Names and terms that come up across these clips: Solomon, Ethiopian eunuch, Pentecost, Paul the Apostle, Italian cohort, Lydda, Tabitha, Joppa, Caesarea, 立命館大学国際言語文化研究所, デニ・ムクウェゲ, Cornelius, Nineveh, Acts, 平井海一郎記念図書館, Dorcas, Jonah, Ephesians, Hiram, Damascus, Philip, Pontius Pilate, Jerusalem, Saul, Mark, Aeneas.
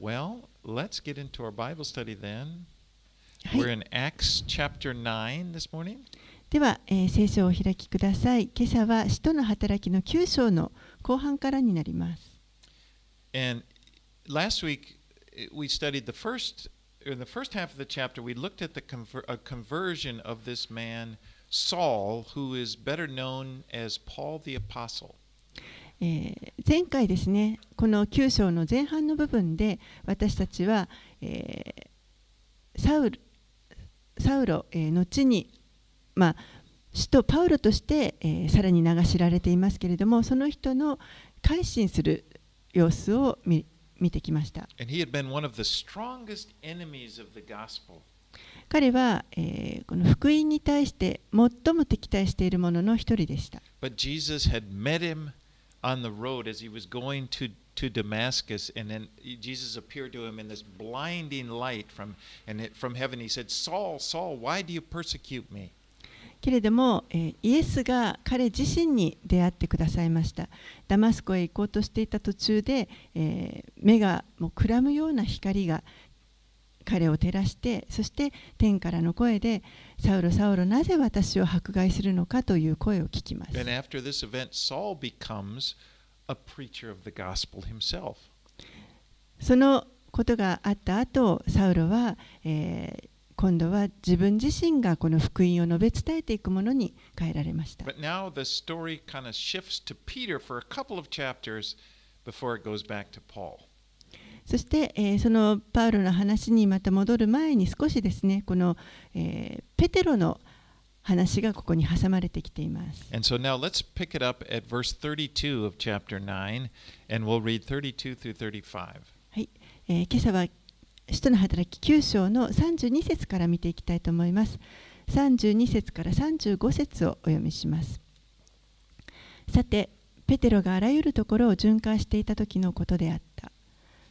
Well, let's get into our Bible study then. We're in Acts chapter 9 this morning. では、聖書をお開きください。今朝は使徒の働きの9章の後半からになります。And last week we studied in the first half of the chapter we looked at the conversion of this man Saul, who is better known as Paul the Apostle.前回ですね、この9章の前半の部分で私たちは、サウロ、後に使徒パウロとして、さらに名が知られていますけれども、その人の改心する様子を 見てきました。彼は、この福音に対して最も敵対している者の一人でした。But Jesus had met him.On the road as he was going to Damascus, and then Jesus appeared to him in this blinding light from heaven. He said, Saul, Saul, why do you persecute me? けれども、イエスが彼自身に出会ってくださいました。ダマスコへ行こうとしていた途中で、目がもうくらむような光が彼を照らして、そして天からの声で、サウロ、サウロ、なぜ私を迫害するのかという声を聞きます。そのことがあった後、サウロは、今度は自分自身がこの福音を述べ伝えていくものに変えられました。そして、そのパウロの話にまた戻る前に少しですね、この、ペテロの話がここに挟まれてきています。And so now let's pick it up at verse 32 of chapter 9 and we'll read 32 through 35. はい、今朝は使徒の働き9章の32節から見ていきたいと思います。32節から35節をお読みします。さて、ペテロがあらゆるところを巡回していた時のことであった。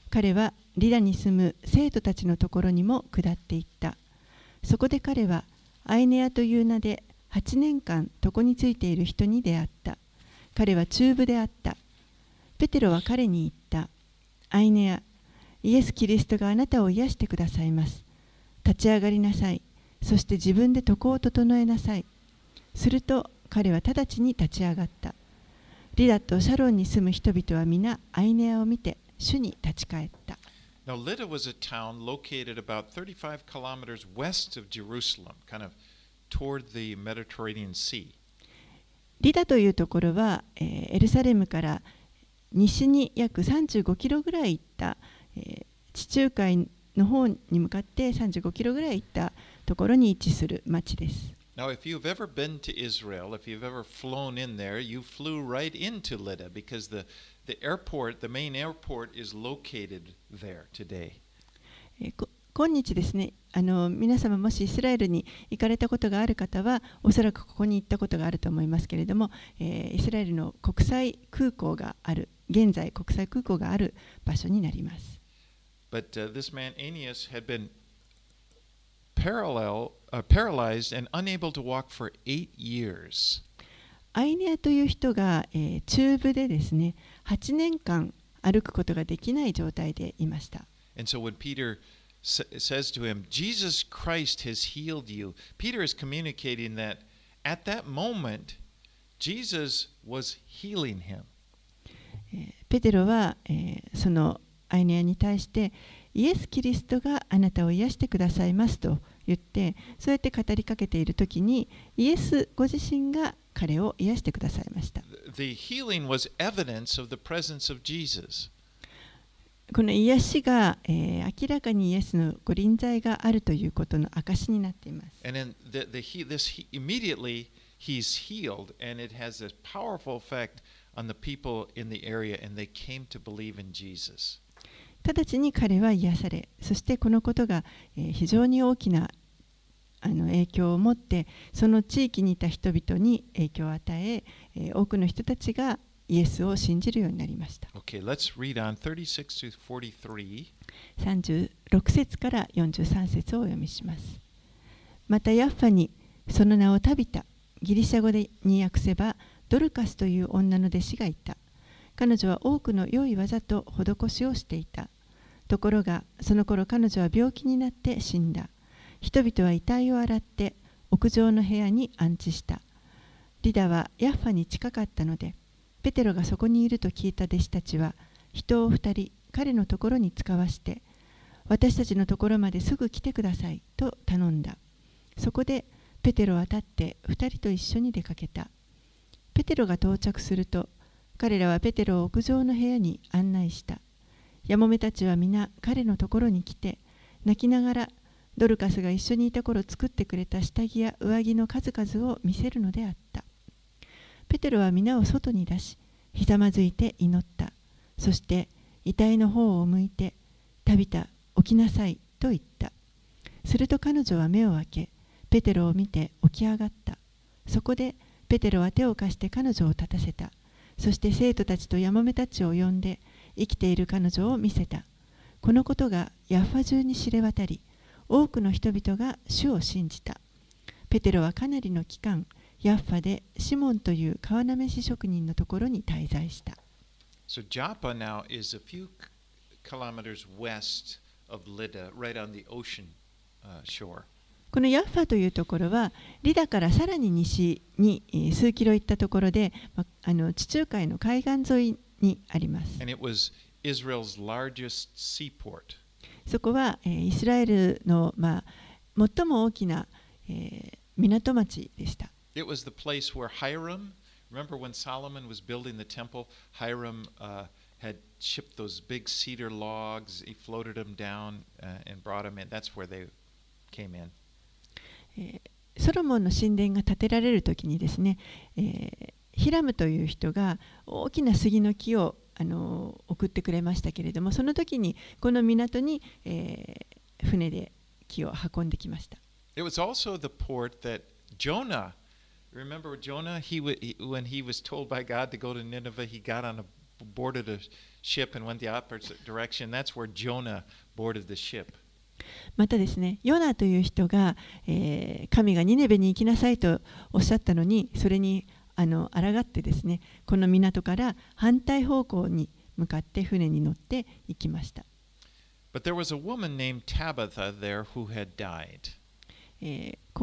彼はリダに住む生徒たちのところにも下っていった。そこで彼はアイネアという名で8年間床についている人に出会った。彼は中部であった。ペテロは彼に言った。アイネア、イエス・キリストがあなたを癒してくださいます。立ち上がりなさい。そして自分で床を整えなさい。すると彼は直ちに立ち上がった。リダとシャロンに住む人々は皆アイネアを見て、主に立ち返った。Now, Lydda was a town located about 35 kilometers west of Jerusalem, kind of toward the Mediterranean Sea. リダというところは、エルサレムから西に約35キロぐらい行った、地中海の方に向かって35キロぐらい行ったところに位置する町です。Now, if you've ever been to Israel, if you've ever flown in there, you flew right into Lydda because the main airport is located there today. 今日ですね、皆様もしイスラエルに行かれたことがある方は、おそらくここに行ったことがあると思いますけれども、イスラエルの国際空港がある、現在国際空港がある場所になります。But this man Aeneas had been paralyzed and unable to walk for 8 years.アイネアという人が、中部でですね、8年間歩くことができない状態でいました。And so when Peter says to him, Jesus Christ has healed you, Peter is communicating that at that moment, Jesus was healing him. ペテロは、そのアイネアに対して、イエス・キリストがあなたを癒してくださいますと言って、そうやって語りかけているときに、イエスご自身が彼を癒してくださいました。この癒しが、明らかにイエスのご臨在があるということの証になっています。直ちに彼は癒され、そしてこのことが、非常に大きな影響を持って、その地域にいた人々に影響を与え、多くの人たちがイエスを信じるようになりました。Okay, let's read on 36 to 43. 36節から43節をお読みします。またヤッファにその名をタビタ、ギリシャ語でに訳せばドルカスという女の弟子がいた。彼女は多くの良い技と施しをしていた。ところがその頃彼女は病気になって死んだ。人々は遺体を洗って屋上の部屋に安置した。リダはヤッファに近かったので、ペテロがそこにいると聞いた弟子たちは人を2人彼のところに使わして、私たちのところまですぐ来てくださいと頼んだ。そこでペテロは立って2人と一緒に出かけた。ペテロが到着すると、彼らはペテロを屋上の部屋に案内した。ヤモメたちは皆彼のところに来て、泣きながらドルカスが一緒にいた頃作ってくれた下着や上着の数々を見せるのであった。ペテロは皆を外に出し、ひざまずいて祈った。そして遺体の方を向いて、たびた起きなさいと言った。すると彼女は目を開け、ペテロを見て起き上がった。そこでペテロは手を貸して彼女を立たせた。そして生徒たちとヤモメたちを呼んで、生きている彼女を見せた。このことがヤッファ中に知れ渡り、多くの人々が主を信じた。ペテロはかなりの期間、ヤッファでシモンという川なめし職人のところに滞在した。So Joppa now is a few kilometers west of Lydda, right on the ocean shore.このヤッファというところはリダからさらに西に数キロ行ったところで、地中海の海岸沿いにあります。そこはイスラエルの、最も大きな、港町でした。It was the place where Hiram, remember when Solomon was building the temple, Hiram had shipped those big cedar logs, he floated them down and brought them in. That's where they came in.ソロモンの神殿が建てられるときにですね、ヒラムという人が大きな杉の木を送ってくれましたけれども、その時にこの港に、船で木を運んできました。It was also the port that Jonah, remember Jonah, when he was told by God to go to Nineveh, he got on a boarded a ship and went the opposite direction. That's where Jonah boarded the ship.またですね、ヨナという人が、神がニネベに行きなさいとおっしゃったのに、それに抗ってですね、この港から反対方向に向かって船に乗って行きました。こ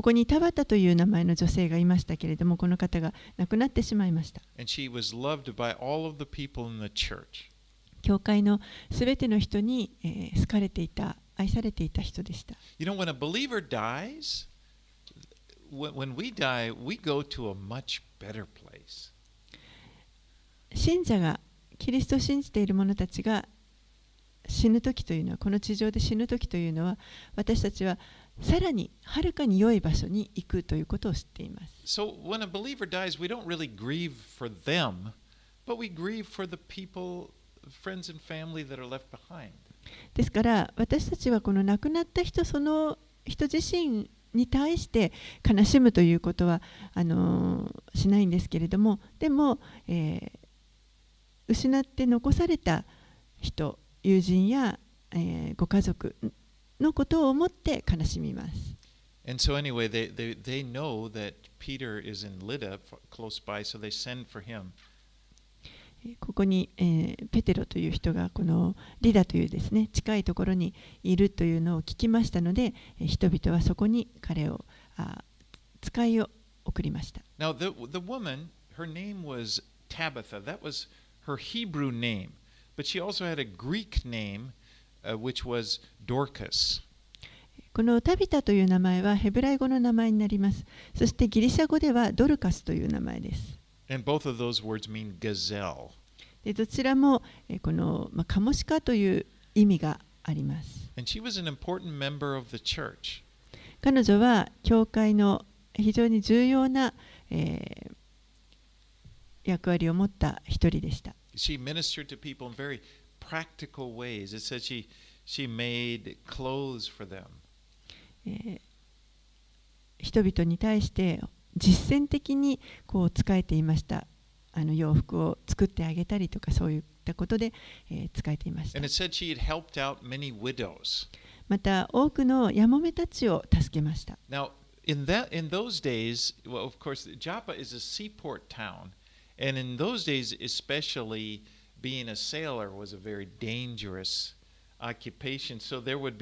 こにタバタという名前の女性がいましたけれども、この方が亡くなってしまいました。教会のすべての人に、好かれていた。愛されていた人でした。You know, when a believer dies, when we die, we go to a much better place. 信者が、キリストを信じている者たちが死ぬときというのは、この地上で死ぬときというのは、私たちはさらにはるかに良い場所に行くということを知っています。So when a believer dies, we don't really grieve for them, but we grieve for the people, friends and family that are left behind.ですから私たちはこの亡くなった人その人自身に対して悲しむということはしないんですけれども、でも、失って残された人、友人や、ご家族のことを思って悲しみます。And so anyway, they know that Peter is in Lydda close by, so they send for him.ここに、ペテロという人がこのリダというですね、近いところにいるというのを聞きましたので、人々はそこに彼を使いを送りました。Now the woman, her name was Tabitha. That was her Hebrew name, but she also had a Greek name, which was Dorcas.このタビタという名前はヘブライ語の名前になります。そしてギリシャ語ではドルカスという名前です。And both of those words mean gazelle. どちらもこのカモシカという意味があります。And she was an important member of the church. 彼女は教会の非常に重要な、役割を持った一人でした。She ministered to people in very practical ways. It says she made clothes for them. 人々に対して実践的にこう使えていました。洋服を作ってあげたりとか、そういったことで、使えていました。また多くのヤモメたちを助けました。Now, in those days, well, of course, Joppa is a seaport town, and in those days, especially being a sailor was a very dangerous occupation. So there were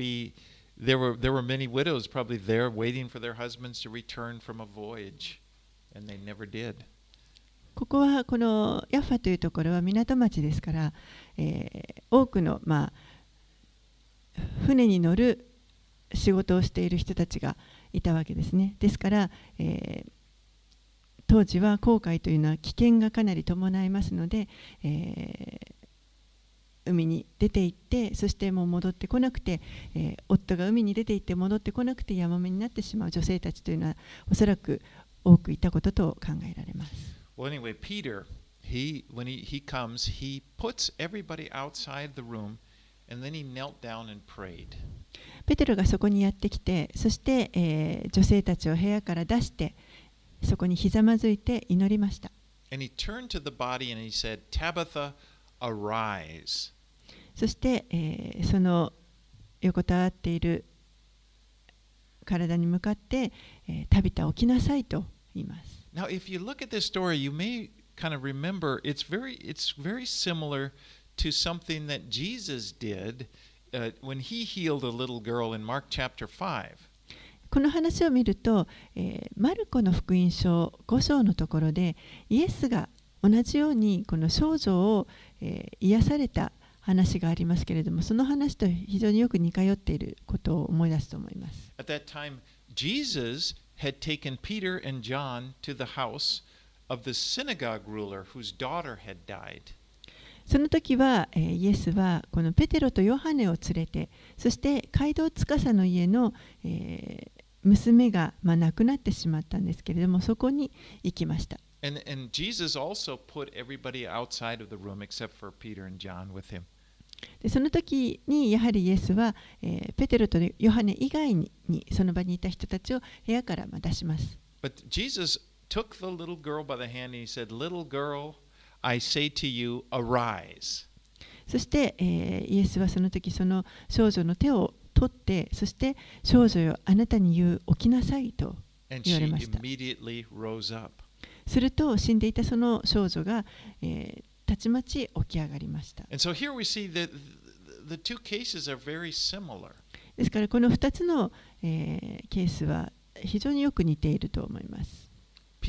many widows probably there waiting for their husbands to return from a voyage, and they never did. ここはこのヤファというところは港町ですから、多くの、船に乗る仕事をしている人たちがいたわけですね。ですから、当時は航海というのは危険がかなり伴いますので、海に出て行ってそしてもう戻ってこなくて、夫が海に出て行って戻ってこなくてヤマメになってしまう女性たちというのはおそらく多くいたことと考えられます。Well, anyway, Peter, when he comes, he puts everybody outside the room, and then he knelt down and prayed. ペテロがそこにやってきて、そして、女性たちを部屋から出して、そこにひざまずいて祈りました。And he turned to the body and he said, "Tabitha, arise." そして、その横たわっている体に向かって、タビタ起きなさいと言います。Now, if you look at this story, you may kind of remember it's very similar to something that Jesus did when he healed a little girl in Mark chapter 5. この話を見ると、マルコの福音書5章のところでイエスが同じようにこの少女を、癒された話がありますけれども、その話と非常によく似通っていることを思い出すと思います。At that time, Jesus had taken Peter and John to the house of the synagogue ruler whose daughter had died. その時はイエスはこのペテロとヨハネを連れて、そして街道司の家の娘が亡くなってしまったんですけれども、そこに行きました。And Jesus also put everybody outside of the room except for Peter and John with him. でその時にやはりイエスは、ペテロとヨハネ以外にその場にいた人たちを部屋から出します。But Jesus took the little girl by the hand and he said, "Little girl, I say to you, arise." そして、イエスはその時その少女の手を取って、そして少女よあなたに言う起きなさいと言われました。And she immediately rose up. すると死んでいたその少女が、たちまち起き上がりました。ですからこの2つの、ケースは非常によく似ていると思います。ペ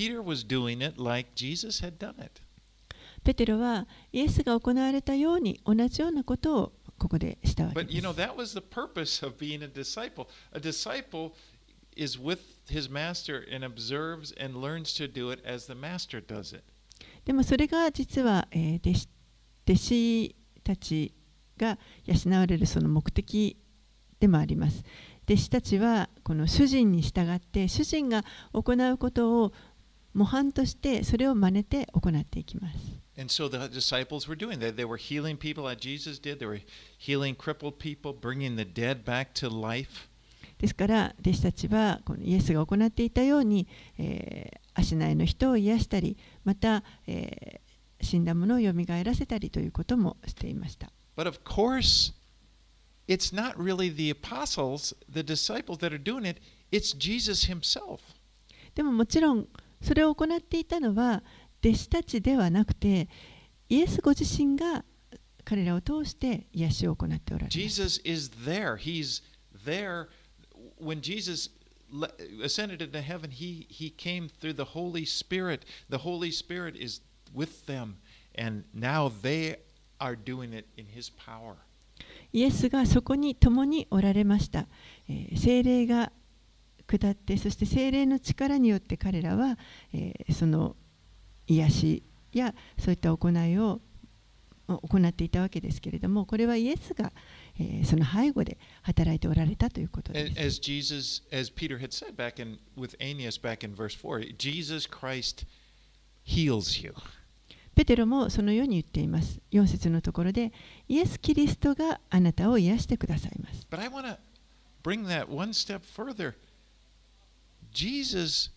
テロはイエスが行われたように同じようなことをここでしたわけです。でもそれが実は、弟子たちが養われるその目的でもあります。弟子たちはこの主人に従って主人が行うことを模範としてそれを真似て行っていきます。And so the disciples were doing that. They were healing people like Jesus did. They were healing crippled people, bringing the dead back to life.ですから弟子たちはこのイエスが行っていたように、足苗の人を癒したり、また、死んだ者をよみがえらせたりということもしていました。But of course, it's not really the apostles, the disciples that are doing it. It's Jesus himself. でももちろんそれを行っていたのは弟子たちではなくて、イエスご自身が彼らを通して癒しを行っておられます。Jesus is there. He's there.When Jesus ascended into heaven, he came through the Holy Spirit. The Holy Spirit is with them, and now they are doing it in his power. イエスがそこに共におられました。聖霊が下って、そして聖霊の力によって彼らは、その癒しやそういった行いを行っていたわけですけれども、これはイエスがその背後で働いておられたということです。As Peter had said back in with Aeneas back in verse 4, Jesus Christ heals you. ペテロもそのように言っています。4節のところで、イエス・キリストがあなたを癒してくださいます。But I want to bring that one step further. Jesus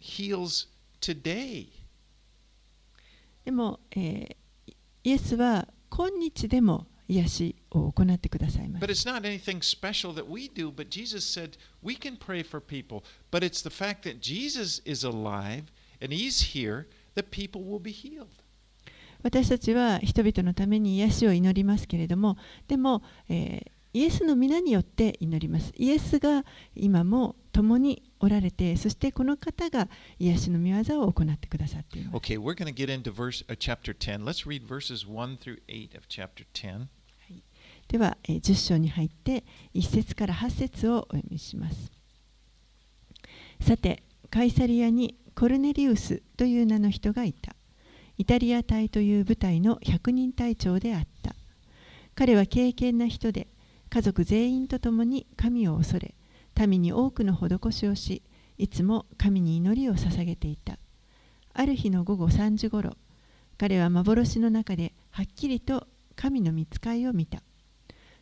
heals today. でも、イエスは今日でも癒しを行ってくださいます。But it's not anything special that we do, but Jesus said we can pray for people, but it's the fact that Jesus is alive and he's here that people will be healed. 私たちは人々のために癒しを祈りますけれども、でも、イエスの皆によって祈ります。イエスが今も共におられて、そしてこの方が癒しの御業を行ってくださっています。Okay, we're going to get into chapter 10. Let's read verses 1 through 8 of chapter 10. では、10章に入って1節から8節をお読みします。さて、カイサリアにコルネリウスという名の人がいた。イタリア隊という部隊の100人隊長であった。彼は敬虔な人で、家族全員と共に神を恐れ、民に多くの施しをし、いつも神に祈りを捧げていた。ある日の午後3時ごろ、彼は幻の中ではっきりと神の御使いを見た。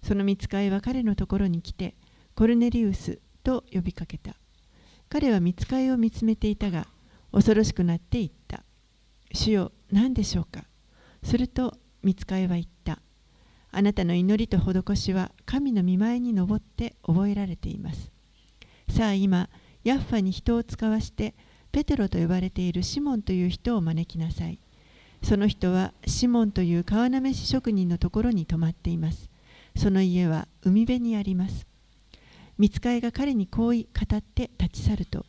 その御使いは彼のところに来て、コルネリウスと呼びかけた。彼は御使いを見つめていたが、恐ろしくなっていった。主よ、何でしょうか。すると御使いは言った。あなたの祈りと施しは神の御前に上って覚えられています。さあ今、ヤッファに人を遣わして、ペテロと呼ばれているシモンという人を招きなさい。その人はシモンという川なめし職人のところに泊まっています。その家は海辺にあります。御使いが彼にこう語って立ち去ると、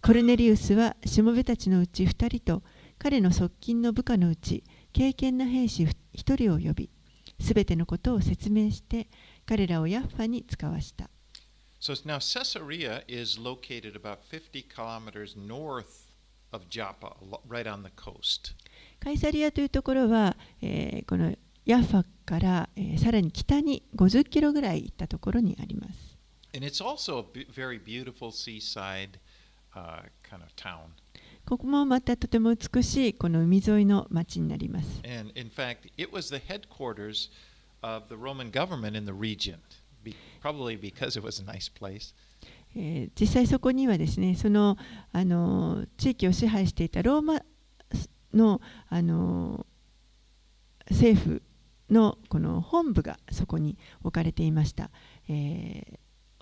コルネリウスはしもべたちのうち2人と、彼の側近の部下のうち、敬虔な兵士1人を呼び、すべてのことを説明して、彼らをヤッファに遣わした。So now Caesarea is located about 50 kilometers north of Joppa, right on the coast. カイサリアというところは、このヤッファから、さらに北に50キロぐらい行ったところにあります。And it's also a very beautiful seaside kind of town. ここもまたとても美しいこの海沿いの町になります。And in fact, it was the headquarters of the Roman government in the region.Probably because it was a nice place. 実際そこにはですね、その、地域を支配していたローマの、政府のこの本部がそこに置かれていました。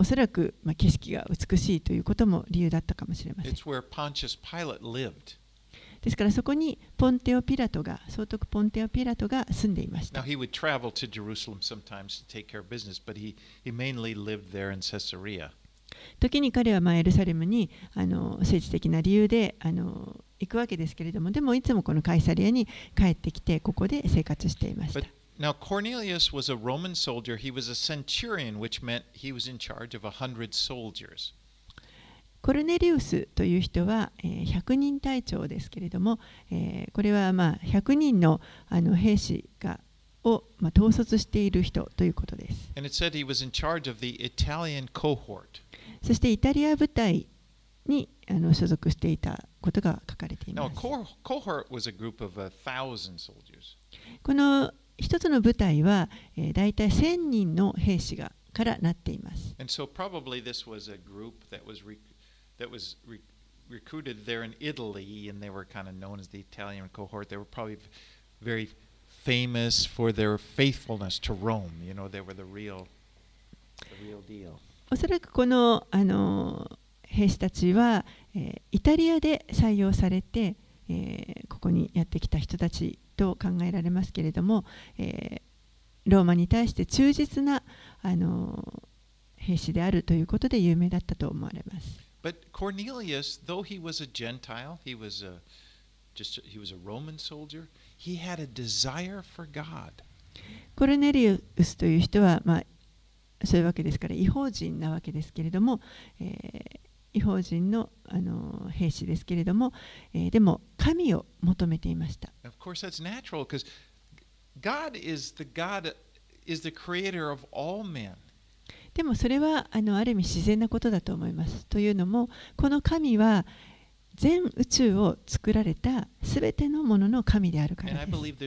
おそらく、景色が美しいということも理由だったかもしれません。It's where Pontius Pilate lived.ですからそこにポンテオ・ピラトが、総督ポンテオ・ピラトが住んでいました。時に彼はエルサレムに政治的な理由で行くわけですけれども、でもいつもこのカイサリアに帰ってきて、ここで生活していました。Now Cornelius was a Roman soldier. He was a centurion, which meant he was in charge of 100 soldiers.コルネリウスという人は100人隊長ですけれども、これは100人の兵士を統率している人ということです。そしてイタリア部隊に所属していたことが書かれています。この一つの部隊はだいたい1000人の兵士からなっています。That was recruited there in Italy, and they were kind of known as the Italian cohort. They were probably very famous for their faithfulness to Rome. You know, they were the real deal. おそらくこの兵士たちはイタリアで採用されて、ここにやってきた人たちと考えられますけれども、ローマに対して忠実な兵士であるということで有名だったと思われます。But Cornelius, though he was a Gentile, he was a Roman soldier. He had a desire for God. コルネリウスという人はそういうわけですから、異邦人なわけですけれども、異邦人の兵士ですけれども、でも神を求めていました。Of course, that's natural because God is the creator of all men.でもそれはある意味自然なことだと思います。というのも、この神は全宇宙を作られたすべてのものの神であるからです。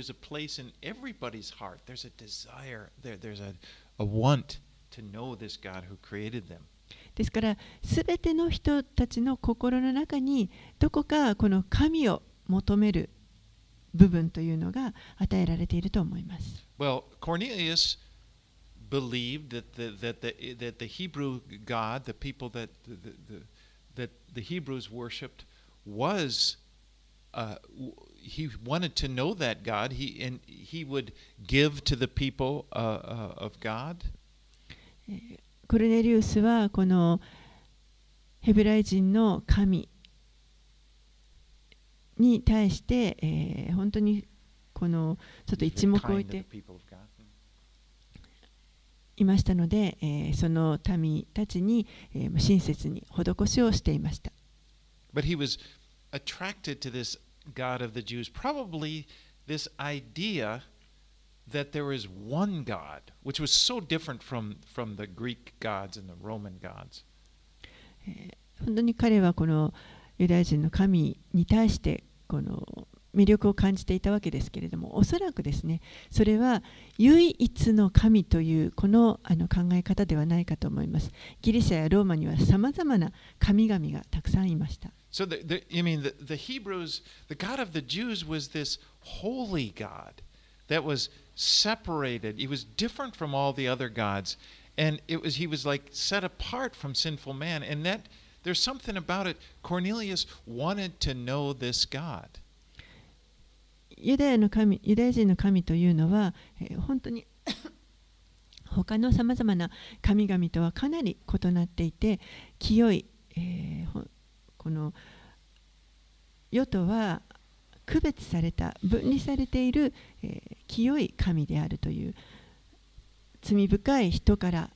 ですから、すべての人たちの心の中にどこかこの神を求める部分というのが与えられていると思います。Well, Cornelius believed that the Hebrew God, the people that the Hebrews worshipped, was he wanted to know that God. He would give to the people of God. コルネリウスはこのヘブライ人の神に対して、本当にこのちょっと一目置いていましたので、その民たちに、親切に施しをしていました。But he was attracted to this God of the Jews, probably this idea that there is one God, which was so different from the Greek gods and the Roman gods. 本当に彼はこのユダヤ人の神に対してこの魅力を感じていたわけですけれども、おそらくですね、それは唯一の神というこの、考え方ではないかと思います。ギリシャやローマにはさまざまな神々がたくさんいました。So the Hebrews, the God of the Jews was this holy God that was separated. He was different from all the other gods, and he was like set apart from sinful man. And that there's something about it. Cornelius wanted to know this God.ユダヤ人の神というのは、本当に他のさまざまな神々とはかなり異なっていて、清い、この世とは区別された、分離されている、清い神であるという、罪深い人から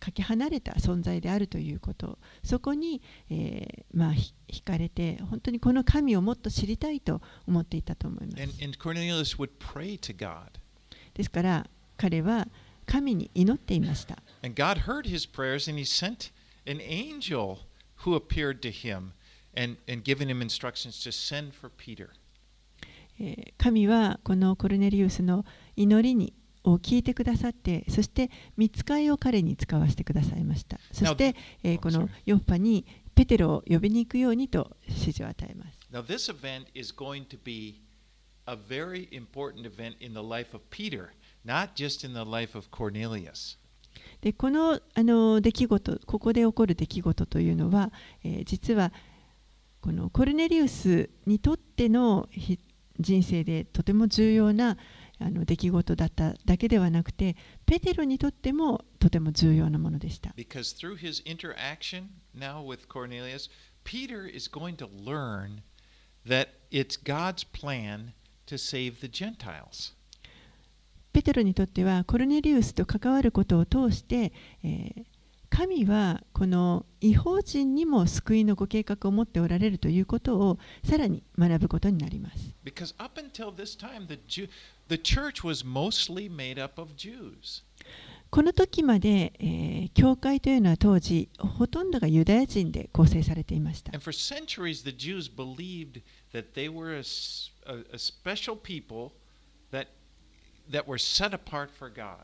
かけ離れた存在であるということ、そこに、惹かれて、本当にこの神をもっと知りたいと思っていたと思います。ですから彼は神に祈っていました。And God heard his prayers and he sent an angel who appeared to him and given him instructions to send for Peter. 神はこのコルネリウスの祈りにを聞いてくださって、そして御使いを彼に使わせてくださいました。そして、このヨッパにペテロを呼びに行くようにと指示を与えます。Now this event is going to be a very important event in the life of Peter, not just in the life of Cornelius. で、この、出来事、ここで起こる出来事というのは、実はこのコルネリウスにとっての人生でとても重要な出来事だっただけではなくて、ペテロにとってもとても重要なものでした。Because through his interaction now with Cornelius, Peter is going to learn that it's God's plan to save the Gentiles. ペテロにとってはコルネリウスと関わることを通して、神はこの異邦人にも救いのご計画を持っておられるということをさらに学ぶことになります。Because up until this time, the church was mostly made up of Jews. この時まで、教会というのは当時ほとんどがユダヤ人で構成されていました。And for centuries, the Jews believed that they were a special people that were set apart for God.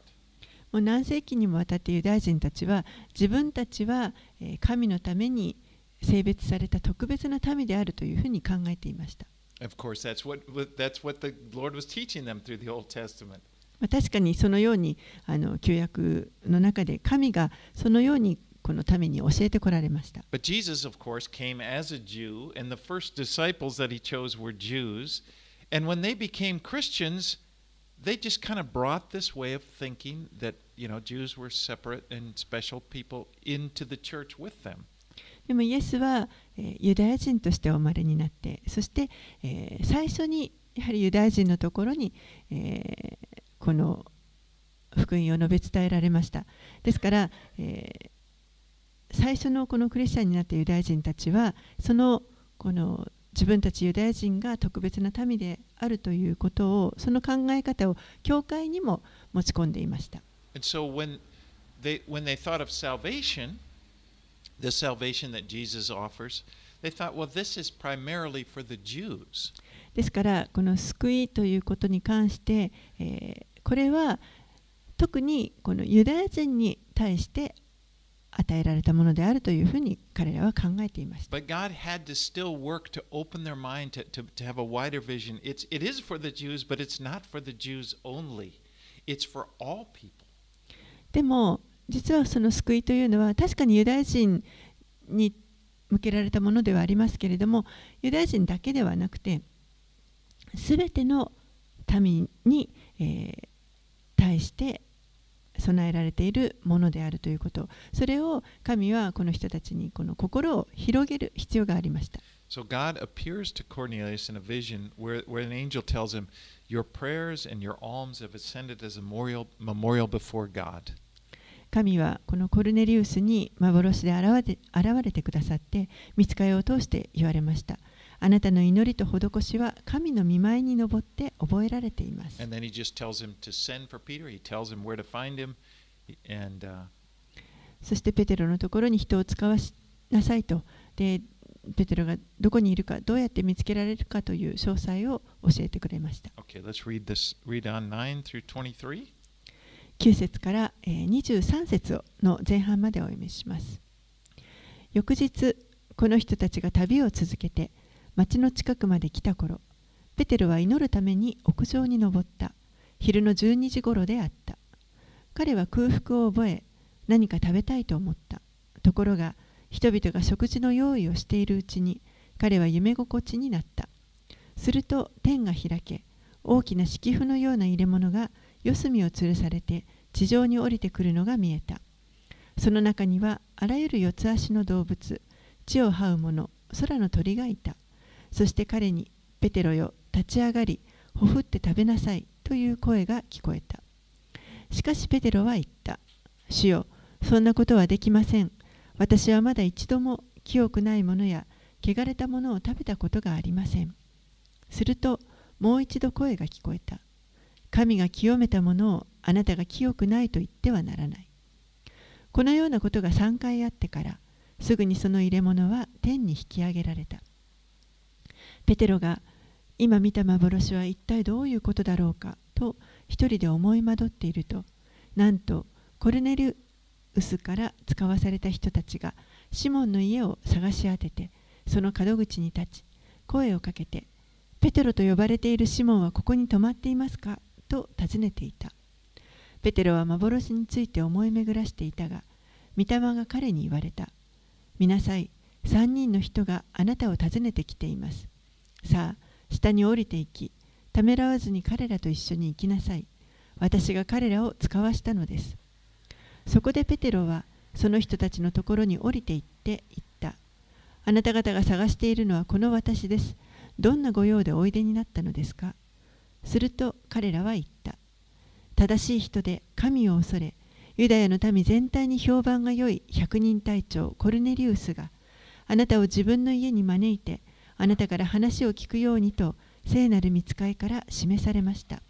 もう何世紀にもわたってユダヤ人たちは、自分たちは神のために性別された特別な民であるというふうに考えていました。確かにそのように旧約の中で神がそのようにこの民に教えてこられました。But Jesus, of course, came as a Jew, and the first disciples that he chose were Jews, and when they became Christians,They just kind of brought this way of thinking that, Jews were separate and special people into the church with them. でもイエスは、ユダヤ人としてお生まれになって、そして、最初にやはりユダヤ人のところに、この福音を述べ伝えられました。ですから、最初のこのクリスチャンになったユダヤ人たちは、この自分たちユダヤ人が特別な民であるということを、その考え方を教会にも持ち込んでいました。When they thought of salvation, the salvation that Jesus offers, they thought, well, this is primarily for the Jews. ですから、この救いということに関して、これは特にこのユダヤ人に対して与えられたものであるというふうに彼らは考えていました。But God had to still work to open their mind to have a wider vision. It is for the Jews, but it's not for the Jews only. It's for all people. でも実はその救いというのは確かにユダヤ人に向けられたものではありますけれども、ユダヤ人だけではなくてすべての民に、対して備えられているものであるということ、それを神はこの人たちにこの心を広げる必要がありました。So God appears to Cornelius in a vision where an angel tells him, "Your prayers and your alms have ascended as a memorial before God." 神はこのコルネリウスに幻で現れてくださって、御使いを通して言われました。あなたの祈りと施しは神の御前に上って覚えられています。そしてペテロのところに人を使わなさいと。で、ペテロがどこにいるか、どうやって見つけられるかという詳細を教えてくれました。Okay, let's read this. Read on 9 through 23. 9節から23節の前半までお読みします。翌日、この人たちが旅を続けて、町の近くまで来た頃、ペテロは祈るために屋上に登った。昼の12時ごろであった。彼は空腹を覚え、何か食べたいと思った。ところが、人々が食事の用意をしているうちに、彼は夢心地になった。すると、天が開け、大きな敷布のような入れ物が四隅を吊るされて、地上に降りてくるのが見えた。その中には、あらゆる四つ足の動物、地を這う者、空の鳥がいた。そして彼に、ペテロよ、立ち上がり、ほふって食べなさい、という声が聞こえた。しかしペテロは言った。主よ、そんなことはできません。私はまだ一度も清くないものや、汚れたものを食べたことがありません。すると、もう一度声が聞こえた。神が清めたものを、あなたが清くないと言ってはならない。このようなことが3回あってから、すぐにその入れ物は天に引き上げられた。ペテロが今見た幻は一体どういうことだろうかと一人で思い惑っていると、なんとコルネリウスから使わされた人たちがシモンの家を探し当てて、その門口に立ち声をかけて、ペテロと呼ばれているシモンはここに泊まっていますかと尋ねていた。ペテロは幻について思い巡らしていたが、御霊が彼に言われた。見なさい、三人の人があなたを訪ねてきています。さあ、下に降りていき、ためらわずに彼らと一緒に行きなさい。私が彼らを使わしたのです。そこでペテロは、その人たちのところに降りて行って言った。あなた方が探しているのはこの私です。どんなご用でおいでになったのですか。すると彼らは言った。正しい人で神を恐れ、ユダヤの民全体に評判が良い百人隊長コルネリウスが、あなたを自分の家に招いて、あなたから話を聞くようにと聖なる御使いから示されました。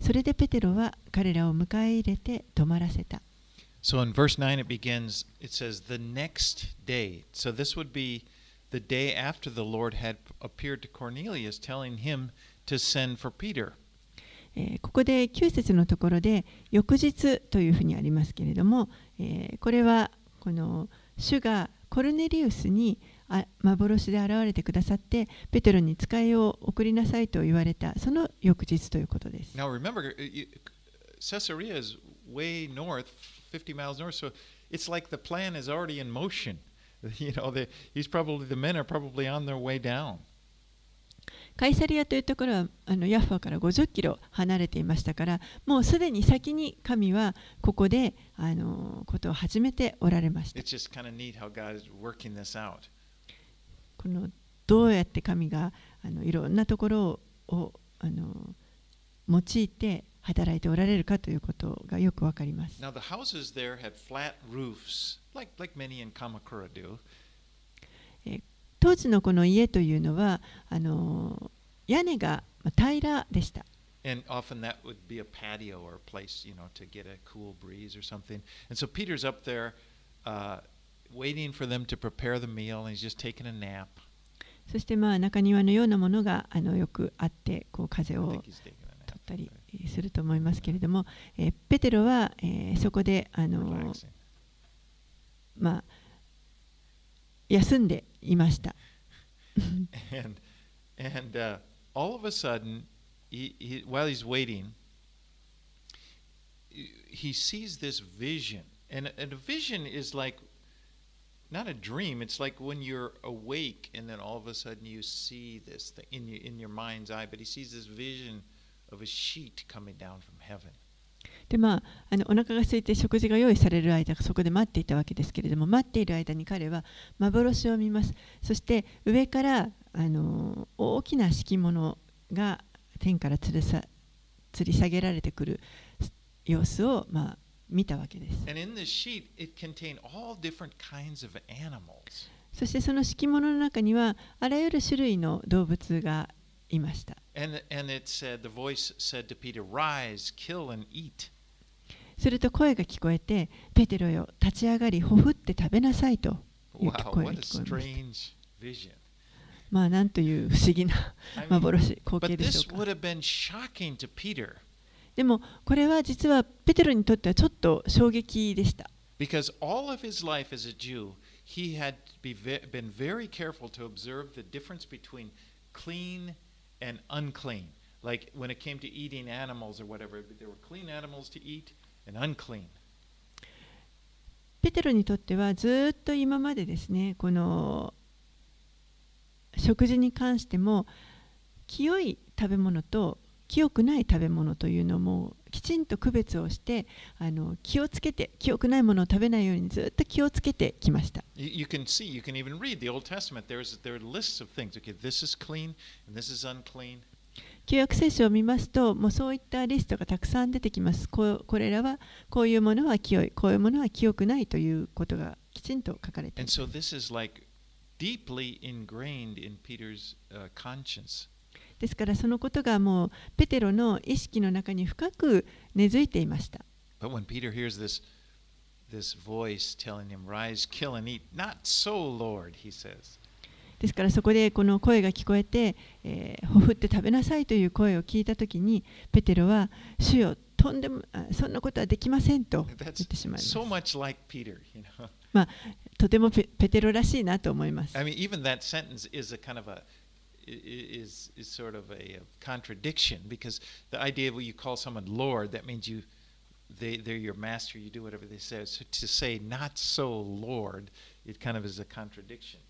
それでペテロは彼らを迎え入れて泊まらせた。So in verse 9 it begins, it says, the next day. So this would be the day after the Lord had appeared to Cornelius, telling him to send for Peter. ここで9節のところで翌日というふうにありますけれども、これはこの主がコルネリウスに幻で現れてくださって、ペテロに使いを送りなさいと言われた、その翌日ということです。Now remember, Caesarea is way north, 50 miles north, so it's like the plan is already in motion. You know, the men are probably on their way down. カイサリアというところはヤッファから50キロ離れていましたから、もうすでに先に神はここでことを始めておられました。It's just kind of neat how God is working this out.このどうやって神がいろんなところを用いて働いておられるかということがよくわかります。Now the houses there had flat roofs, like many in Kamakura do. 当時のこの家というのは屋根が平らでした。And often that would be a patio or a place, you know, to get a cool breeze or something. And so Peter's up there.Waiting for them to prepare the meal, and he's just taking a nap. そして中庭のようなものがよくあって風を取ったりすると思いますけれども、ペテロはそこで休んでいました。And all of a sudden, while he's waiting, he sees this vision, and a vision is like not a dream. It's like when you're awake and then all of a sudden you see this thing in your mind's eye, but he sees this vision of a sheet coming down from heaven. でお腹が空いて食事が用意される間、そこで待っていたわけですけれども、待っている間に彼は幻を見ます。そして上から大きな敷物が天から吊り下げられてくる様子を見たわけです。そしてその敷物の中にはあらゆる種類の動物がいました。すると声が聞こえて、ペテロよ、立ち上がり、ほふって食べなさいという声が聞こえました。なんという不思議な幻、光景でしょうか。でもこれは実はペテロにとってはちょっと衝撃でした。ペテロにとってはずっと今までですね、この食事に関しても清い食べ物と清くない食べ物というのもきちんと区別をして、気をつけて、清くないものを食べないようにずっと気をつけてきました。You can see, you can even read the Old Testament. There are lists of things. Okay, this is clean and this is unclean. 旧約聖書を見ますと、もうそういったリストがたくさん出てきます。これらはこういうものは清い、こういうものは清くないということがきちんと書かれています。And so this is like deeply ingrained in Peter's conscience.ですからそのことがもうペテロの意識の中に深く根付いていました。ですからそこでこの声が聞こえて、ほふって食べなさいという声を聞いたときに、ペテロは主よ、とんでもそんなことはできませんと言ってしまいます。とてもペテロらしいなと思います。Is sort of a contradiction, because the idea of when you call someone Lord, that means they're your master, you do whatever they say. So to say not so Lord, it kind of is a contradiction.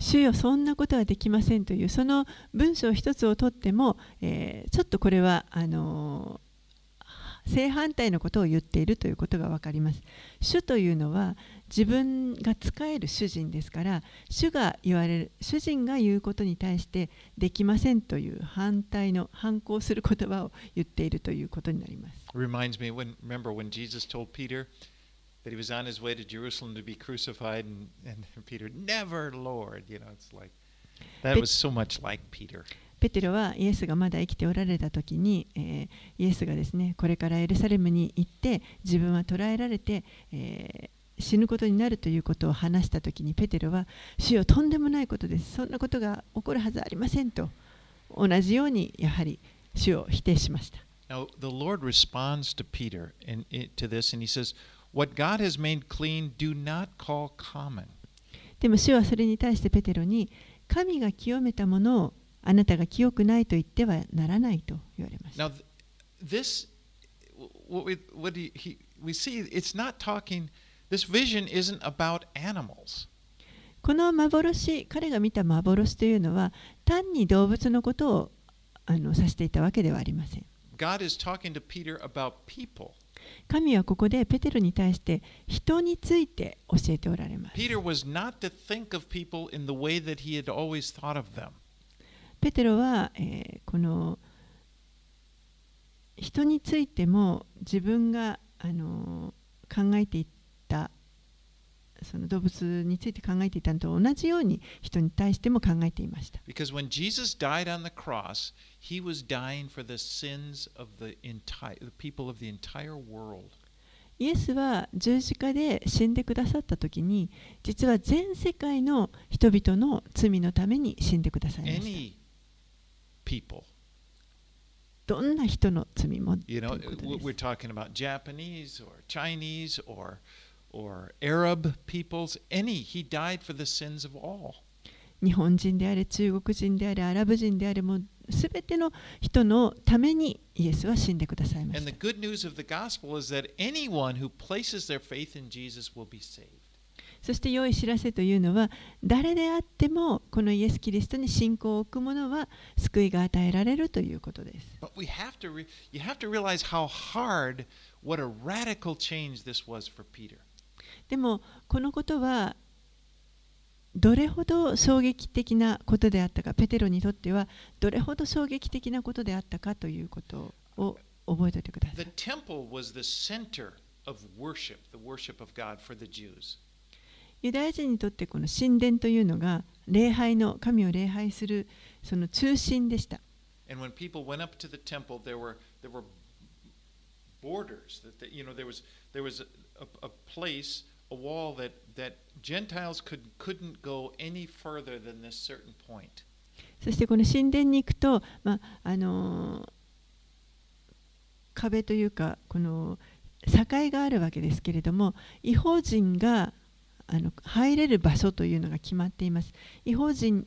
主よ、そんなことはできませんというその文章一つをとっても、ちょっとこれは正反対のことを言っているということがわかります。主というのは自分が仕える主人ですから、主人が言うことに対してできませんという反抗する言葉を言っているということになります。Reminds me remember when Jesus told Peter that he was on his way to Jerusalem to be crucified, and Peter, never, Lord, you know, it's like that was so much like Peter.ペテロはイエスがまだ生きておられたときに、イエスがですね、これからエルサレムに行って自分は捕らえられて、死ぬことになるということを話したときに、ペテロは主よ、とんでもないことです、そんなことが起こるはずありませんと同じようにやはり主を否定しました。Now, the Lord responds to Peter to this, and he says, "What God has made clean, do not call common." でも主はそれに対してペテロに、神が清めたものをあなたが清くないと言ってはならないと言われました。Now, this, what we see, it's not talking, this vision isn't about animals. この幻、彼が見た幻というのは、単に動物のことを指していたわけではありません。God is talking to Peter about people. 神はここでペテロに対して人について教えておられます。Peter was not to think of people in the way that he had always thought of them.ペテロは、この人についても自分が、考えていったその動物について考えていたのと同じように人に対しても考えていました。Because when Jesus died on the cross, he was dying for the sins of the people of the entire world.イエスは十字架で死んでくださったときに、実は全世界の人々の罪のために死んでくださいました。どんな人の罪も。You know, we're talking about Japanese or Chinese or Arab peoples. Any, he died for the sins of all.日本人であれ、中国人であれ、アラブ人であれ、もうすべての人のためにイエスは死んでくださいました。そして良い知らせというのは、誰であってもこのイエス・キリストに信仰を置く者は救いが与えられるということです。でもこのことはどれほど衝撃的なことであったか、ペテロにとってはどれほど衝撃的なことであったかということを覚えておいてください。ユダヤ人にとってこの神殿というのが礼拝の、神を礼拝するその中心でした。そしてこの神殿に行くと、壁というかこの境があるわけですけれども、異邦人が入れる場所というのが決まっています。異邦人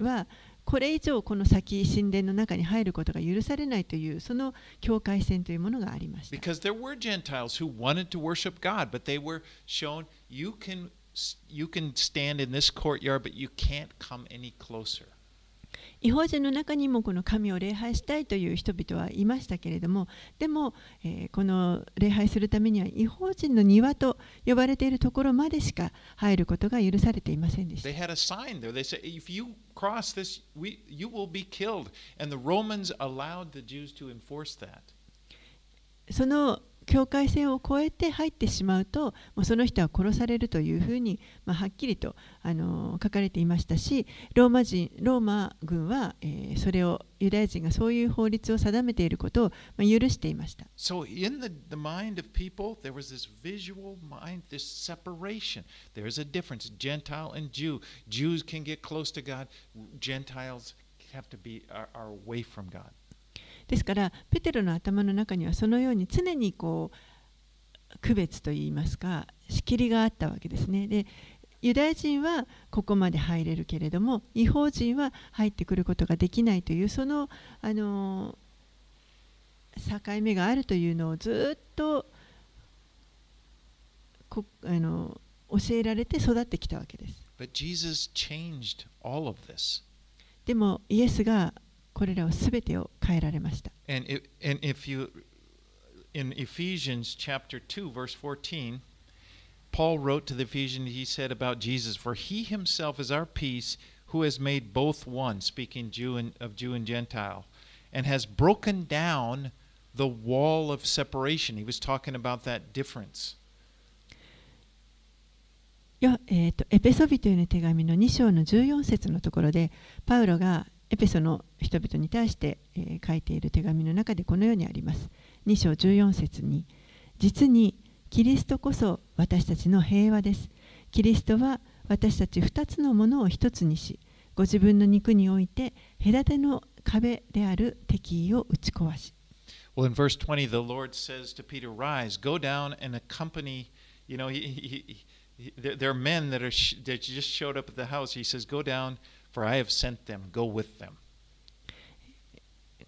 はこれ以上この先神殿の中に入ることが許されないというその境界線というものがありました。Because there were Gentiles who wanted to worship God, but they were shown you can stand in this courtyard, but you can't come any closer.異邦人の中にもこの神を礼拝したいという人々はいましたけれども、でも、この礼拝するためには異邦人の庭と呼ばれているところまでしか入ることが許されていませんでした。その境界線を越えて入ってしまうと、もうその人は殺されるというふうに、はっきりと書かれていましたし、ローマ軍は、それをユダヤ人がそういう法律を定めていることを、許していました。So in the mind of people, there was this visual mind, this separation. There is a difference, Gentile and Jew. Jews can get close to God. Gentiles have to be are away from God.ですからペテロの頭の中にはそのように常にこう区別といいますか、仕切りがあったわけですね。で、ユダヤ人はここまで入れるけれども、異邦人は入ってくることができないというその、境目があるというのをずっと教えられて育ってきたわけです。But Jesus changed all of this. でもイエスがこれらをすべてを変えられました。In Ephesians chapter 2 verse 14, Paul wrote to the Ephesians, he said about Jesus, for he himself is our peace, who has made both one, speaking of Jew and Gentile, and has broken down the wall of separation. He was talking about that difference.エペソ人への手紙の2章の14節のところで、パウロがエペソの人々に対して、書いている手紙の中でこのようにあります。2章14節に、実にキリストこそ私たちの平和です。キリストは私たち2つのものを1つにし、ご自分の肉において隔ての壁である敵意を打ち壊し。Well, in verse 20, the Lord says to Peter, Rise, go down and accompany, you know, there are men that just showed up at the house. He says, Go down.For I have sent them, go with them.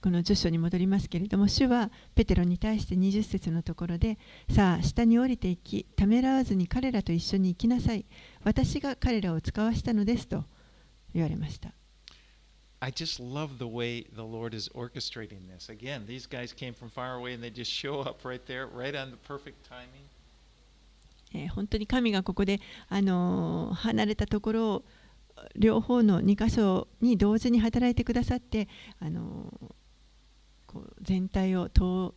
この10章に戻りますけれども、主はペテロに対して20節のところで、さあ、下に降りていき、ためらわずに彼らと一緒に行きなさい。私が彼らを使わしたのですと言われました。I just love the way the Lord is orchestrating this. Again, these guys came from far away and they just show up right there, right on the perfect timing. 本当に神がここで、離れたところを両方の2箇所に同時に働いてくださって、こう全体を統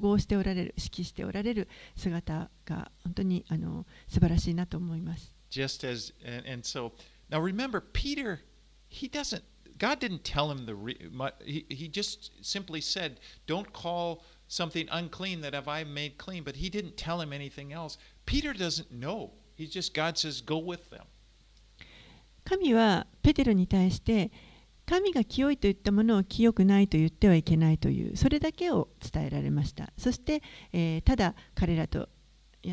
合しておられる、指揮しておられる姿が本当に素晴らしいなと思います。Just as and so now remember Peter, God didn't tell him he just simply said, don't call something unclean that have I made clean, but he didn't tell him anything else. Peter doesn't know. He just God says go with them.神はペテロに対して、神が清いと言ったものを清くないと言ってはいけないという、それだけを伝えられました。そして、ただやっ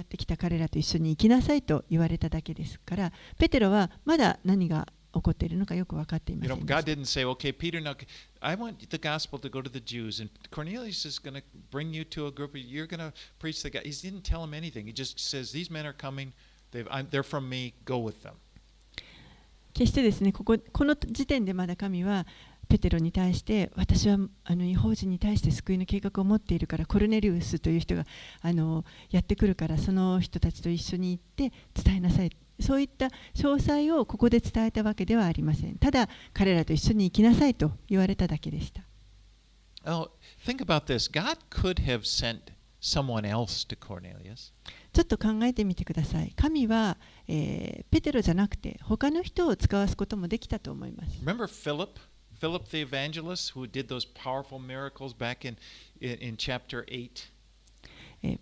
てきた彼らと一緒に行きなさいと言われただけですから、ペテロはまだ何が起こっているのかよく分かっていませんでした。God didn't say, okay, Peter, now I want the gospel to go to the Jews, and Cornelius is going to bring you to a group, you're going to preach the gospel. He didn't tell him anything. He just says, these men are coming, They're from me, go with them. 決してですね、この時点でまだ神はペテロに対して、私は異邦人に対して救いの計画を持っているから、コルネリウスという人がやってくるから、その人たちと一緒に行って伝えなさい。そういった詳細をここで伝えたわけではありません。ただ、彼らと一緒に行きなさいと言われただけでした。Think about this. God could have sent someone else to Cornelius.ちょっと考えてみてください。神は、ペテロじゃなくて他の人を使わすこともできたと思います。Remember Philip the evangelist who did those powerful miracles back in chapter 8?